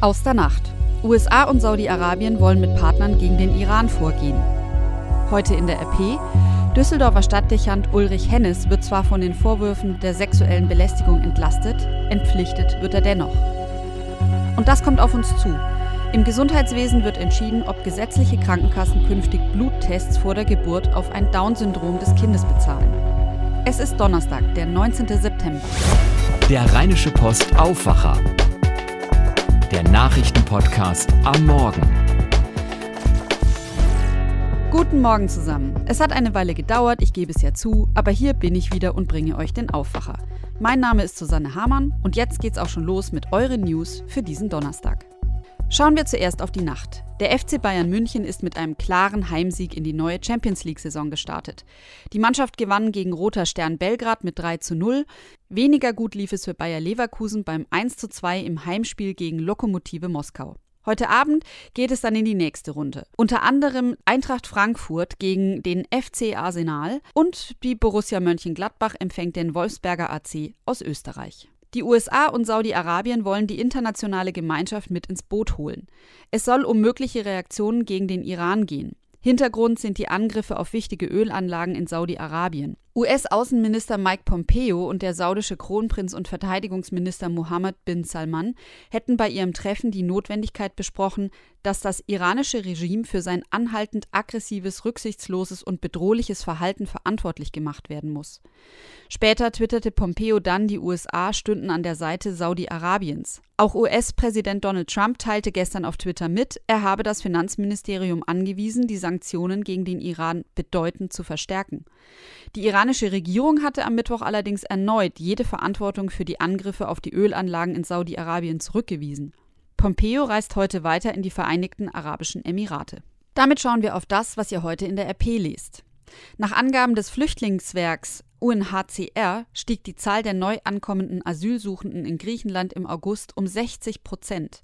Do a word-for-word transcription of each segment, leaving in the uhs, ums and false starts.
Aus der Nacht. U S A und Saudi-Arabien wollen mit Partnern gegen den Iran vorgehen. Heute in der R P. Düsseldorfer Stadtdechant Ulrich Hennes wird zwar von den Vorwürfen der sexuellen Belästigung entlastet, entpflichtet wird er dennoch. Und das kommt auf uns zu. Im Gesundheitswesen wird entschieden, ob gesetzliche Krankenkassen künftig Bluttests vor der Geburt auf ein Down-Syndrom des Kindes bezahlen. Es ist Donnerstag, der neunzehnten September. Der Rheinische Post Aufwacher. Der Nachrichtenpodcast am Morgen. Guten Morgen zusammen. Es hat eine Weile gedauert, ich gebe es ja zu, aber hier bin ich wieder und bringe euch den Aufwacher. Mein Name ist Susanne Hamann und jetzt geht's auch schon los mit euren News für diesen Donnerstag. Schauen wir zuerst auf die Nacht. Der F C Bayern München ist mit einem klaren Heimsieg in die neue Champions-League-Saison gestartet. Die Mannschaft gewann gegen Roter Stern Belgrad mit drei zu null. Weniger gut lief es für Bayer Leverkusen beim eins zu zwei im Heimspiel gegen Lokomotive Moskau. Heute Abend geht es dann in die nächste Runde. Unter anderem Eintracht Frankfurt gegen den F C Arsenal und die Borussia Mönchengladbach empfängt den Wolfsberger A C aus Österreich. Die U S A und Saudi-Arabien wollen die internationale Gemeinschaft mit ins Boot holen. Es soll um mögliche Reaktionen gegen den Iran gehen. Hintergrund sind die Angriffe auf wichtige Ölanlagen in Saudi-Arabien. U S-Außenminister Mike Pompeo und der saudische Kronprinz und Verteidigungsminister Mohammed bin Salman hätten bei ihrem Treffen die Notwendigkeit besprochen, dass das iranische Regime für sein anhaltend aggressives, rücksichtsloses und bedrohliches Verhalten verantwortlich gemacht werden muss. Später twitterte Pompeo dann, die U S A stünden an der Seite Saudi-Arabiens. Auch U S-Präsident Donald Trump teilte gestern auf Twitter mit, er habe das Finanzministerium angewiesen, die Sanktionen gegen den Iran bedeutend zu verstärken. Die iranische Regierung hatte am Mittwoch allerdings erneut jede Verantwortung für die Angriffe auf die Ölanlagen in Saudi-Arabien zurückgewiesen. Pompeo reist heute weiter in die Vereinigten Arabischen Emirate. Damit schauen wir auf das, was ihr heute in der R P lest. Nach Angaben des Flüchtlingswerks U N H C R stieg die Zahl der neu ankommenden Asylsuchenden in Griechenland im August um sechzig Prozent.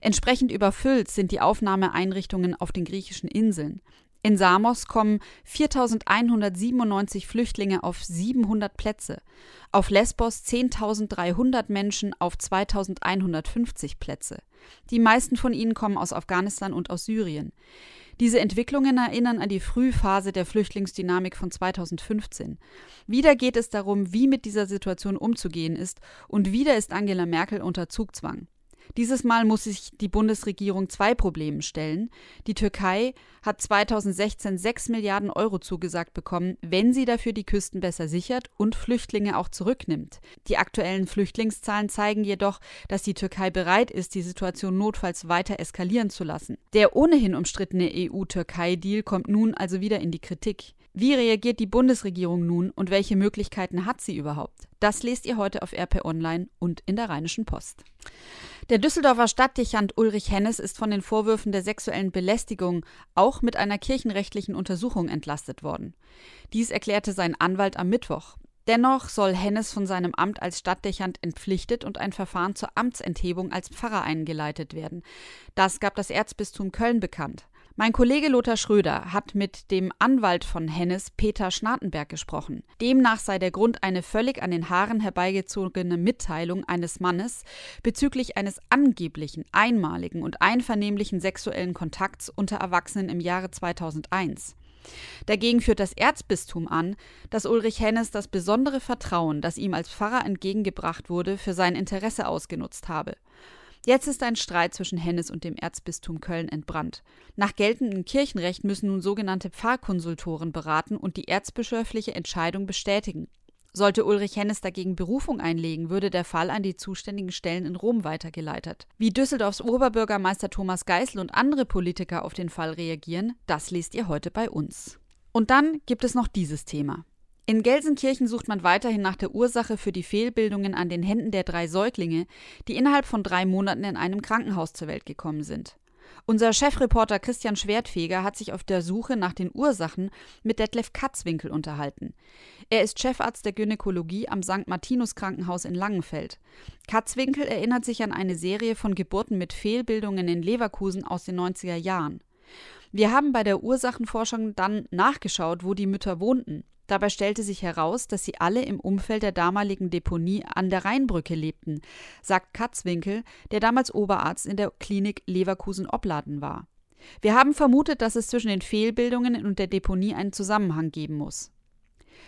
Entsprechend überfüllt sind die Aufnahmeeinrichtungen auf den griechischen Inseln. In Samos kommen viertausendeinhundertsiebenundneunzig Flüchtlinge auf siebenhundert Plätze, auf Lesbos zehntausenddreihundert Menschen auf zweitausendeinhundertfünfzig Plätze. Die meisten von ihnen kommen aus Afghanistan und aus Syrien. Diese Entwicklungen erinnern an die Frühphase der Flüchtlingsdynamik von zweitausendfünfzehn. Wieder geht es darum, wie mit dieser Situation umzugehen ist, und wieder ist Angela Merkel unter Zugzwang. Dieses Mal muss sich die Bundesregierung zwei Problemen stellen. Die Türkei hat zweitausendsechzehn sechs Milliarden Euro zugesagt bekommen, wenn sie dafür die Küsten besser sichert und Flüchtlinge auch zurücknimmt. Die aktuellen Flüchtlingszahlen zeigen jedoch, dass die Türkei bereit ist, die Situation notfalls weiter eskalieren zu lassen. Der ohnehin umstrittene E U-Türkei-Deal kommt nun also wieder in die Kritik. Wie reagiert die Bundesregierung nun und welche Möglichkeiten hat sie überhaupt? Das lest ihr heute auf R P Online und in der Rheinischen Post. Der Düsseldorfer Stadtdechant Ulrich Hennes ist von den Vorwürfen der sexuellen Belästigung auch mit einer kirchenrechtlichen Untersuchung entlastet worden. Dies erklärte sein Anwalt am Mittwoch. Dennoch soll Hennes von seinem Amt als Stadtdechant entpflichtet und ein Verfahren zur Amtsenthebung als Pfarrer eingeleitet werden. Das gab das Erzbistum Köln bekannt. Mein Kollege Lothar Schröder hat mit dem Anwalt von Hennes, Peter Schnartenberg, gesprochen. Demnach sei der Grund eine völlig an den Haaren herbeigezogene Mitteilung eines Mannes bezüglich eines angeblichen, einmaligen und einvernehmlichen sexuellen Kontakts unter Erwachsenen im Jahre zweitausendeins. Dagegen führt das Erzbistum an, dass Ulrich Hennes das besondere Vertrauen, das ihm als Pfarrer entgegengebracht wurde, für sein Interesse ausgenutzt habe. Jetzt ist ein Streit zwischen Hennes und dem Erzbistum Köln entbrannt. Nach geltendem Kirchenrecht müssen nun sogenannte Pfarrkonsultoren beraten und die erzbischöfliche Entscheidung bestätigen. Sollte Ulrich Hennes dagegen Berufung einlegen, würde der Fall an die zuständigen Stellen in Rom weitergeleitet. Wie Düsseldorfs Oberbürgermeister Thomas Geisel und andere Politiker auf den Fall reagieren, das lest ihr heute bei uns. Und dann gibt es noch dieses Thema. In Gelsenkirchen sucht man weiterhin nach der Ursache für die Fehlbildungen an den Händen der drei Säuglinge, die innerhalb von drei Monaten in einem Krankenhaus zur Welt gekommen sind. Unser Chefreporter Christian Schwertfeger hat sich auf der Suche nach den Ursachen mit Detlef Katzwinkel unterhalten. Er ist Chefarzt der Gynäkologie am Sankt Martinus Krankenhaus in Langenfeld. Katzwinkel erinnert sich an eine Serie von Geburten mit Fehlbildungen in Leverkusen aus den neunziger Jahren. Wir haben bei der Ursachenforschung dann nachgeschaut, wo die Mütter wohnten. Dabei stellte sich heraus, dass sie alle im Umfeld der damaligen Deponie an der Rheinbrücke lebten, sagt Katzwinkel, der damals Oberarzt in der Klinik Leverkusen-Opladen war. Wir haben vermutet, dass es zwischen den Fehlbildungen und der Deponie einen Zusammenhang geben muss.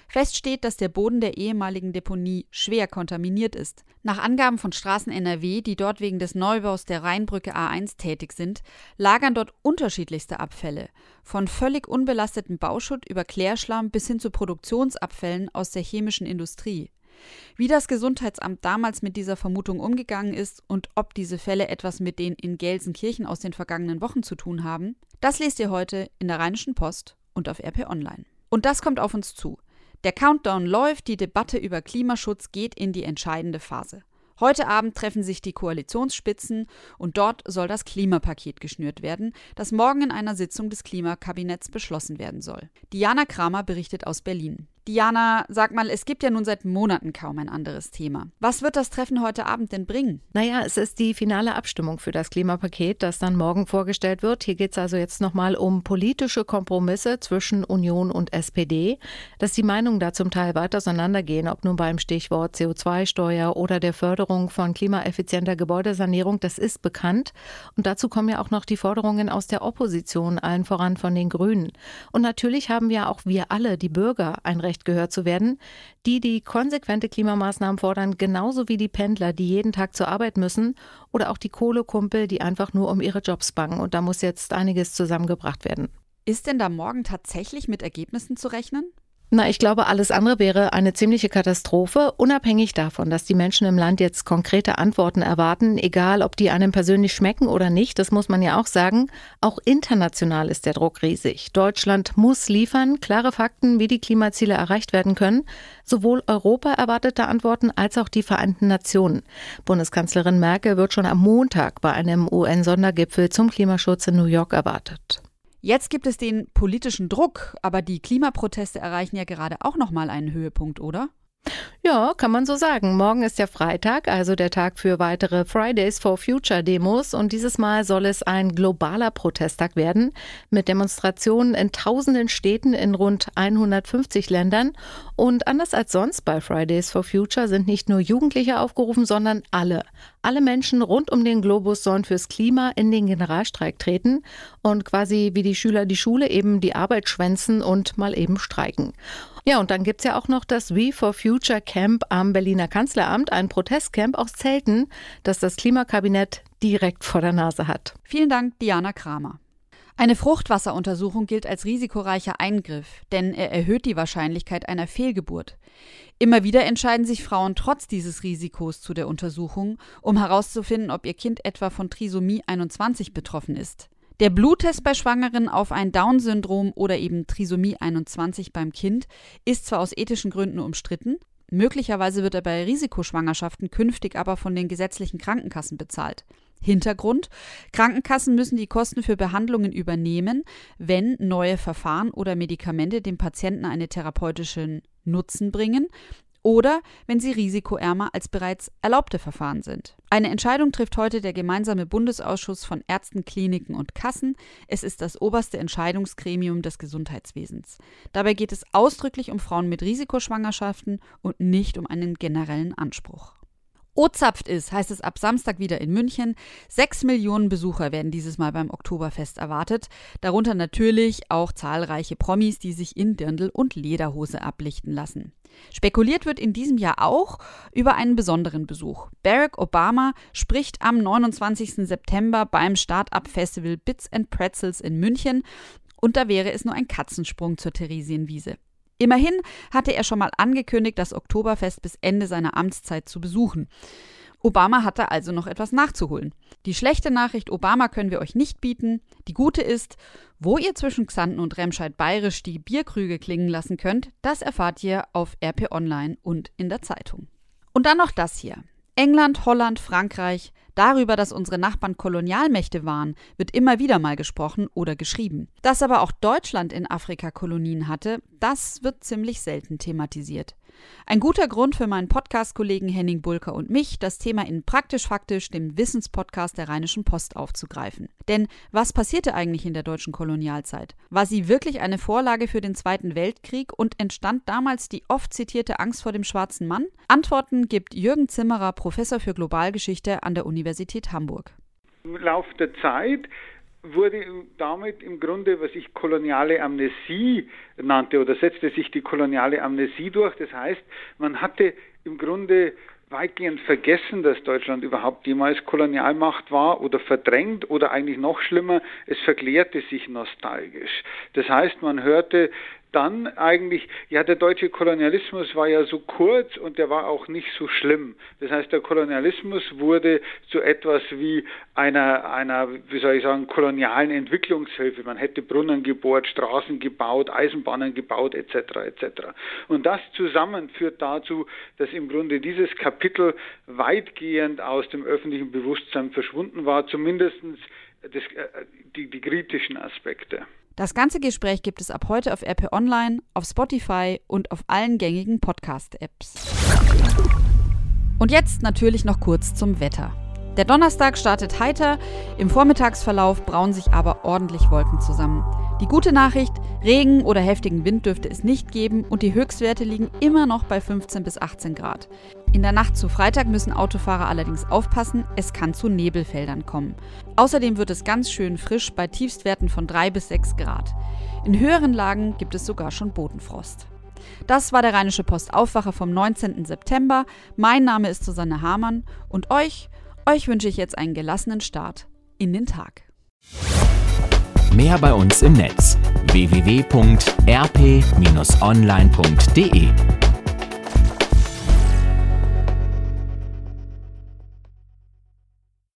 Fest steht, dass der Boden der ehemaligen Deponie schwer kontaminiert ist. Nach Angaben von Straßen N R W, die dort wegen des Neubaus der Rheinbrücke A eins tätig sind, lagern dort unterschiedlichste Abfälle. Von völlig unbelastetem Bauschutt über Klärschlamm bis hin zu Produktionsabfällen aus der chemischen Industrie. Wie das Gesundheitsamt damals mit dieser Vermutung umgegangen ist und ob diese Fälle etwas mit den in Gelsenkirchen aus den vergangenen Wochen zu tun haben, das lest ihr heute in der Rheinischen Post und auf R P Online. Und das kommt auf uns zu. Der Countdown läuft, die Debatte über Klimaschutz geht in die entscheidende Phase. Heute Abend treffen sich die Koalitionsspitzen und dort soll das Klimapaket geschnürt werden, das morgen in einer Sitzung des Klimakabinetts beschlossen werden soll. Diana Kramer berichtet aus Berlin. Diana, sag mal, es gibt ja nun seit Monaten kaum ein anderes Thema. Was wird das Treffen heute Abend denn bringen? Naja, es ist die finale Abstimmung für das Klimapaket, das dann morgen vorgestellt wird. Hier geht es also jetzt nochmal um politische Kompromisse zwischen Union und S P D, dass die Meinungen da zum Teil weit auseinandergehen, ob nun beim Stichwort C O zwei Steuer oder der Förderung von klimaeffizienter Gebäudesanierung, das ist bekannt. Und dazu kommen ja auch noch die Forderungen aus der Opposition, allen voran von den Grünen. Und natürlich haben ja auch wir alle, die Bürger, ein Recht gehört zu werden, die die konsequente Klimamaßnahmen fordern, genauso wie die Pendler, die jeden Tag zur Arbeit müssen oder auch die Kohlekumpel, die einfach nur um ihre Jobs bangen. Und da muss jetzt einiges zusammengebracht werden. Ist denn da morgen tatsächlich mit Ergebnissen zu rechnen? Na, ich glaube, alles andere wäre eine ziemliche Katastrophe, unabhängig davon, dass die Menschen im Land jetzt konkrete Antworten erwarten, egal ob die einem persönlich schmecken oder nicht, das muss man ja auch sagen. Auch international ist der Druck riesig. Deutschland muss liefern, klare Fakten, wie die Klimaziele erreicht werden können. Sowohl Europa erwartete Antworten als auch die Vereinten Nationen. Bundeskanzlerin Merkel wird schon am Montag bei einem U N-Sondergipfel zum Klimaschutz in New York erwartet. Jetzt gibt es den politischen Druck, aber die Klimaproteste erreichen ja gerade auch nochmal einen Höhepunkt, oder? Ja, kann man so sagen. Morgen ist ja Freitag, also der Tag für weitere Fridays for Future Demos. Und dieses Mal soll es ein globaler Protesttag werden, mit Demonstrationen in tausenden Städten in rund hundertfünfzig Ländern. Und anders als sonst bei Fridays for Future sind nicht nur Jugendliche aufgerufen, sondern alle. Alle Menschen rund um den Globus sollen fürs Klima in den Generalstreik treten und quasi wie die Schüler die Schule eben die Arbeit schwänzen und mal eben streiken. Ja, und dann gibt es ja auch noch das We for Future Camp am Berliner Kanzleramt, ein Protestcamp aus Zelten, das das Klimakabinett direkt vor der Nase hat. Vielen Dank, Diana Kramer. Eine Fruchtwasseruntersuchung gilt als risikoreicher Eingriff, denn er erhöht die Wahrscheinlichkeit einer Fehlgeburt. Immer wieder entscheiden sich Frauen trotz dieses Risikos zu der Untersuchung, um herauszufinden, ob ihr Kind etwa von Trisomie einundzwanzig betroffen ist. Der Bluttest bei Schwangeren auf ein Down-Syndrom oder eben Trisomie einundzwanzig beim Kind ist zwar aus ethischen Gründen umstritten, möglicherweise wird er bei Risikoschwangerschaften künftig aber von den gesetzlichen Krankenkassen bezahlt. Hintergrund: Krankenkassen müssen die Kosten für Behandlungen übernehmen, wenn neue Verfahren oder Medikamente dem Patienten einen therapeutischen Nutzen bringen oder wenn sie risikoärmer als bereits erlaubte Verfahren sind. Eine Entscheidung trifft heute der gemeinsame Bundesausschuss von Ärzten, Kliniken und Kassen. Es ist das oberste Entscheidungsgremium des Gesundheitswesens. Dabei geht es ausdrücklich um Frauen mit Risikoschwangerschaften und nicht um einen generellen Anspruch. Ozapft ist, heißt es ab Samstag wieder in München. Sechs Millionen Besucher werden dieses Mal beim Oktoberfest erwartet. Darunter natürlich auch zahlreiche Promis, die sich in Dirndl und Lederhose ablichten lassen. Spekuliert wird in diesem Jahr auch über einen besonderen Besuch. Barack Obama spricht am neunundzwanzigsten September beim Start-up-Festival Bits and Pretzels in München. Und da wäre es nur ein Katzensprung zur Theresienwiese. Immerhin hatte er schon mal angekündigt, das Oktoberfest bis Ende seiner Amtszeit zu besuchen. Obama hatte also noch etwas nachzuholen. Die schlechte Nachricht, Obama können wir euch nicht bieten. Die gute ist, wo ihr zwischen Xanten und Remscheid bayerisch die Bierkrüge klingen lassen könnt, das erfahrt ihr auf R P Online und in der Zeitung. Und dann noch das hier. England, Holland, Frankreich, darüber, dass unsere Nachbarn Kolonialmächte waren, wird immer wieder mal gesprochen oder geschrieben. Dass aber auch Deutschland in Afrika Kolonien hatte, das wird ziemlich selten thematisiert. Ein guter Grund für meinen Podcast-Kollegen Henning Bulker und mich, das Thema in Praktisch-Faktisch, dem Wissenspodcast der Rheinischen Post, aufzugreifen. Denn was passierte eigentlich in der deutschen Kolonialzeit? War sie wirklich eine Vorlage für den Zweiten Weltkrieg und entstand damals die oft zitierte Angst vor dem schwarzen Mann? Antworten gibt Jürgen Zimmerer, Professor für Globalgeschichte an der Universität Hamburg. Im Laufe der Zeit wurde damit im Grunde, was ich koloniale Amnesie nannte, oder setzte sich die koloniale Amnesie durch. Das heißt, man hatte im Grunde weitgehend vergessen, dass Deutschland überhaupt jemals Kolonialmacht war, oder verdrängt, oder eigentlich noch schlimmer, es verklärte sich nostalgisch. Das heißt, man hörte dann eigentlich, ja, der deutsche Kolonialismus war ja so kurz und der war auch nicht so schlimm. Das heißt, der Kolonialismus wurde zu etwas wie einer, einer, wie soll ich sagen, kolonialen Entwicklungshilfe. Man hätte Brunnen gebohrt, Straßen gebaut, Eisenbahnen gebaut, et cetera et cetera. Und das zusammen führt dazu, dass im Grunde dieses Kapitel weitgehend aus dem öffentlichen Bewusstsein verschwunden war, zumindest das, die, die kritischen Aspekte. Das ganze Gespräch gibt es ab heute auf R P Online, auf Spotify und auf allen gängigen Podcast-Apps. Und jetzt natürlich noch kurz zum Wetter. Der Donnerstag startet heiter, im Vormittagsverlauf brauen sich aber ordentlich Wolken zusammen. Die gute Nachricht, Regen oder heftigen Wind dürfte es nicht geben und die Höchstwerte liegen immer noch bei fünfzehn bis achtzehn Grad. In der Nacht zu Freitag müssen Autofahrer allerdings aufpassen, es kann zu Nebelfeldern kommen. Außerdem wird es ganz schön frisch bei Tiefstwerten von drei bis sechs Grad. In höheren Lagen gibt es sogar schon Bodenfrost. Das war der Rheinische Post Aufwacher vom neunzehnten September. Mein Name ist Susanne Hamann und euch, euch wünsche ich jetzt einen gelassenen Start in den Tag. Mehr bei uns im Netz w w w punkt r p dash online punkt d e